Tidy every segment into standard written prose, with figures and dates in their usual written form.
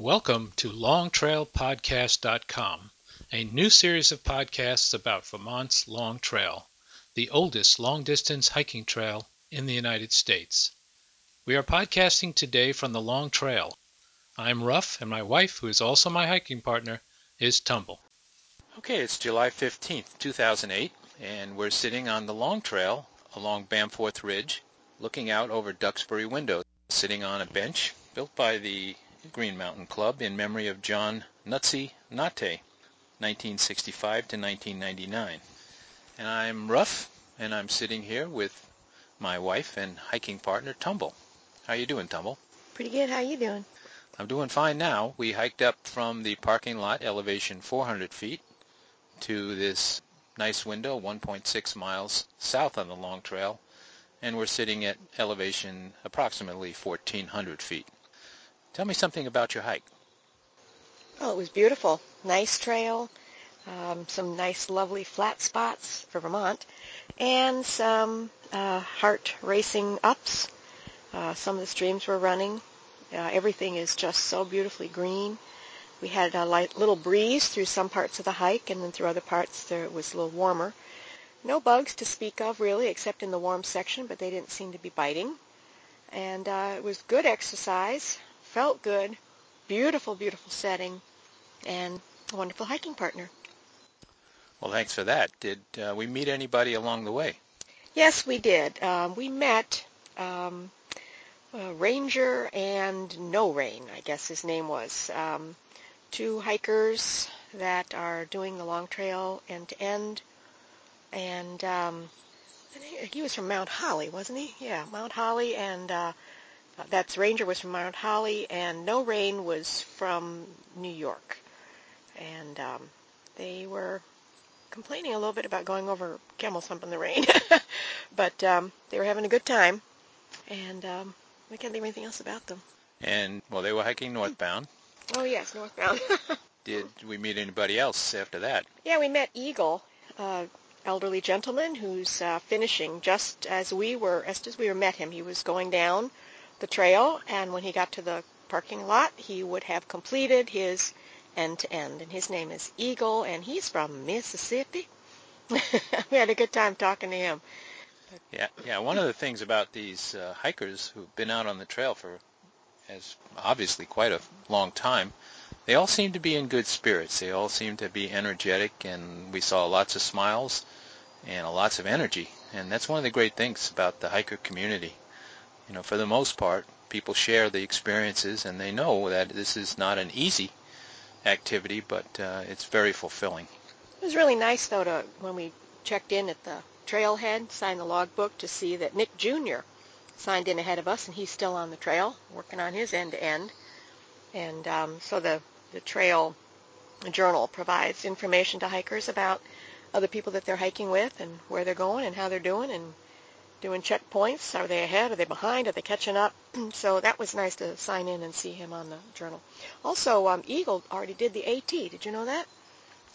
Welcome to LongTrailPodcast.com, a new series of podcasts about Vermont's Long Trail, the oldest long-distance hiking trail in the United States. We are podcasting today from the Long Trail. I'm Rough, and my wife, who is also my hiking partner, is Tumble. Okay, it's July 15th, 2008, and we're sitting on the Long Trail along Bamforth Ridge, looking out over Duxbury Window, sitting on a bench built by the Green Mountain Club in memory of John Nutsey Natte, 1965 to 1999. And I'm Ruff, and I'm sitting here with my wife and hiking partner, Tumble. How you doing, Tumble? Pretty good. How you doing? I'm doing fine now. We hiked up from the parking lot, elevation 400 feet, to this nice window, 1.6 miles south on the Long Trail, and we're sitting at elevation approximately 1,400 feet. Tell me something about your hike. Oh, it was beautiful. Nice trail, some nice lovely flat spots for Vermont, and some heart-racing ups. Some of the streams were running. Everything is just so beautifully green. We had a light little breeze through some parts of the hike, and then through other parts there it was a little warmer. No bugs to speak of, really, except in the warm section, but they didn't seem to be biting. And it was good exercise. Felt good, beautiful, beautiful setting, and a wonderful hiking partner. Well, thanks for that. Did we meet anybody along the way? Yes, we did. We met Ranger and No Rain, I guess his name was. Two hikers that are doing the Long Trail end to end, and he was from Mount Holly, wasn't he? Yeah, Mount Holly, and that's Ranger was from Mount Holly, and No Rain was from New York. And they were complaining a little bit about going over Camel's Hump in the rain. But they were having a good time, and I can't think of anything else about them. And, well, they were hiking northbound. Oh, yes, northbound. Did we meet anybody else after that? Yeah, we met Eagle, elderly gentleman who's finishing just as we were, met him. He was going down the trail, and when he got to the parking lot, he would have completed his end-to-end. And his name is Eagle, and he's from Mississippi. We had a good time talking to him. Yeah. One of the things about these hikers who've been out on the trail for, as obviously, quite a long time, they all seem to be in good spirits. They all seem to be energetic, and we saw lots of smiles and lots of energy. And that's one of the great things about the hiker community. You know, for the most part, people share the experiences, and they know that this is not an easy activity, but it's very fulfilling. It was really nice, though, when we checked in at the trailhead, signed the logbook, to see that Nick Jr. signed in ahead of us, and he's still on the trail, working on his end-to-end. And so the trail journal provides information to hikers about other people that they're hiking with, and where they're going, and how they're doing, and doing checkpoints. Are they ahead? Are they behind? Are they catching up? So that was nice to sign in and see him on the journal. Also, Eagle already did the AT. Did you know that?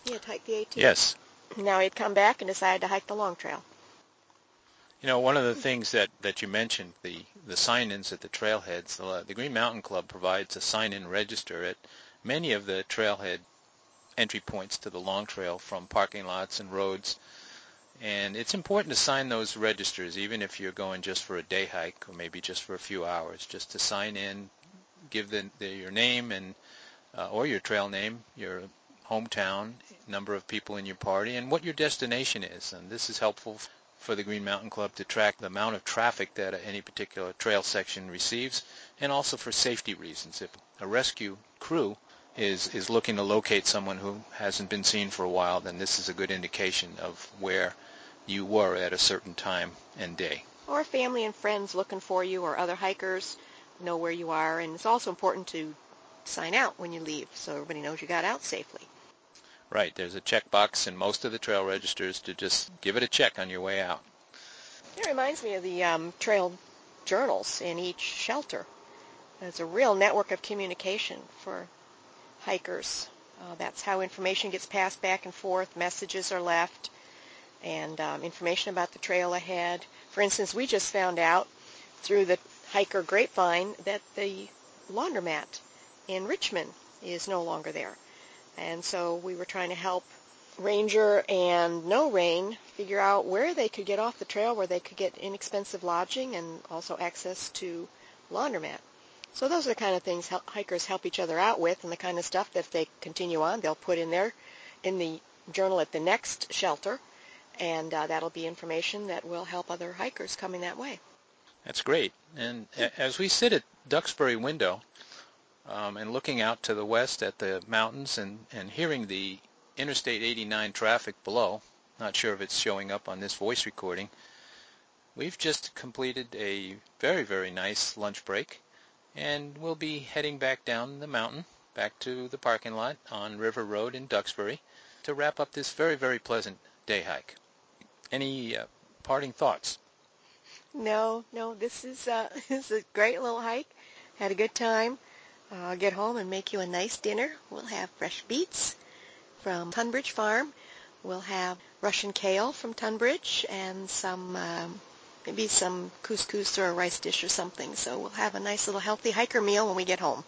He had hiked the AT. Yes. Now he'd come back and decided to hike the Long Trail. You know, one of the things that you mentioned, the sign-ins at the trailheads, the Green Mountain Club provides a sign-in register at many of the trailhead entry points to the Long Trail from parking lots and roads. And it's important to sign those registers, even if you're going just for a day hike or maybe just for a few hours, just to sign in, give your name and or your trail name, your hometown, number of people in your party, and what your destination is. And this is helpful for the Green Mountain Club to track the amount of traffic that any particular trail section receives, and also for safety reasons. If a rescue crew is looking to locate someone who hasn't been seen for a while, then this is a good indication of where you were at a certain time and day. Or family and friends looking for you, or other hikers know where you are. And it's also important to sign out when you leave so everybody knows you got out safely. Right. There's a checkbox in most of the trail registers to just give it a check on your way out. It reminds me of the trail journals in each shelter. It's a real network of communication for hikers. That's how information gets passed back and forth. Messages are left, and information about the trail ahead. For instance, we just found out through the hiker grapevine that the laundromat in Richmond is no longer there. And so we were trying to help Ranger and No Rain figure out where they could get off the trail, where they could get inexpensive lodging and also access to laundromat. So those are the kind of things hikers help each other out with, and the kind of stuff that if they continue on, they'll put in there in the journal at the next shelter, and that'll be information that will help other hikers coming that way. That's great. And as we sit at Duxbury Window and looking out to the west at the mountains and hearing the Interstate 89 traffic below, not sure if it's showing up on this voice recording, we've just completed a very, very nice lunch break. And we'll be heading back down the mountain, back to the parking lot on River Road in Duxbury, to wrap up this very, very pleasant day hike. Any parting thoughts? No, this is a great little hike. Had a good time. I'll get home and make you a nice dinner. We'll have fresh beets from Tunbridge Farm. We'll have Russian kale from Tunbridge and some... maybe some couscous or a rice dish or something. So we'll have a nice little healthy hiker meal when we get home.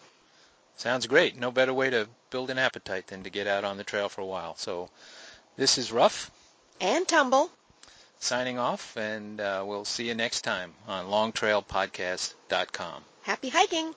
Sounds great. No better way to build an appetite than to get out on the trail for a while. So this is Rough and Tumble signing off, and we'll see you next time on LongTrailPodcast.com. Happy hiking!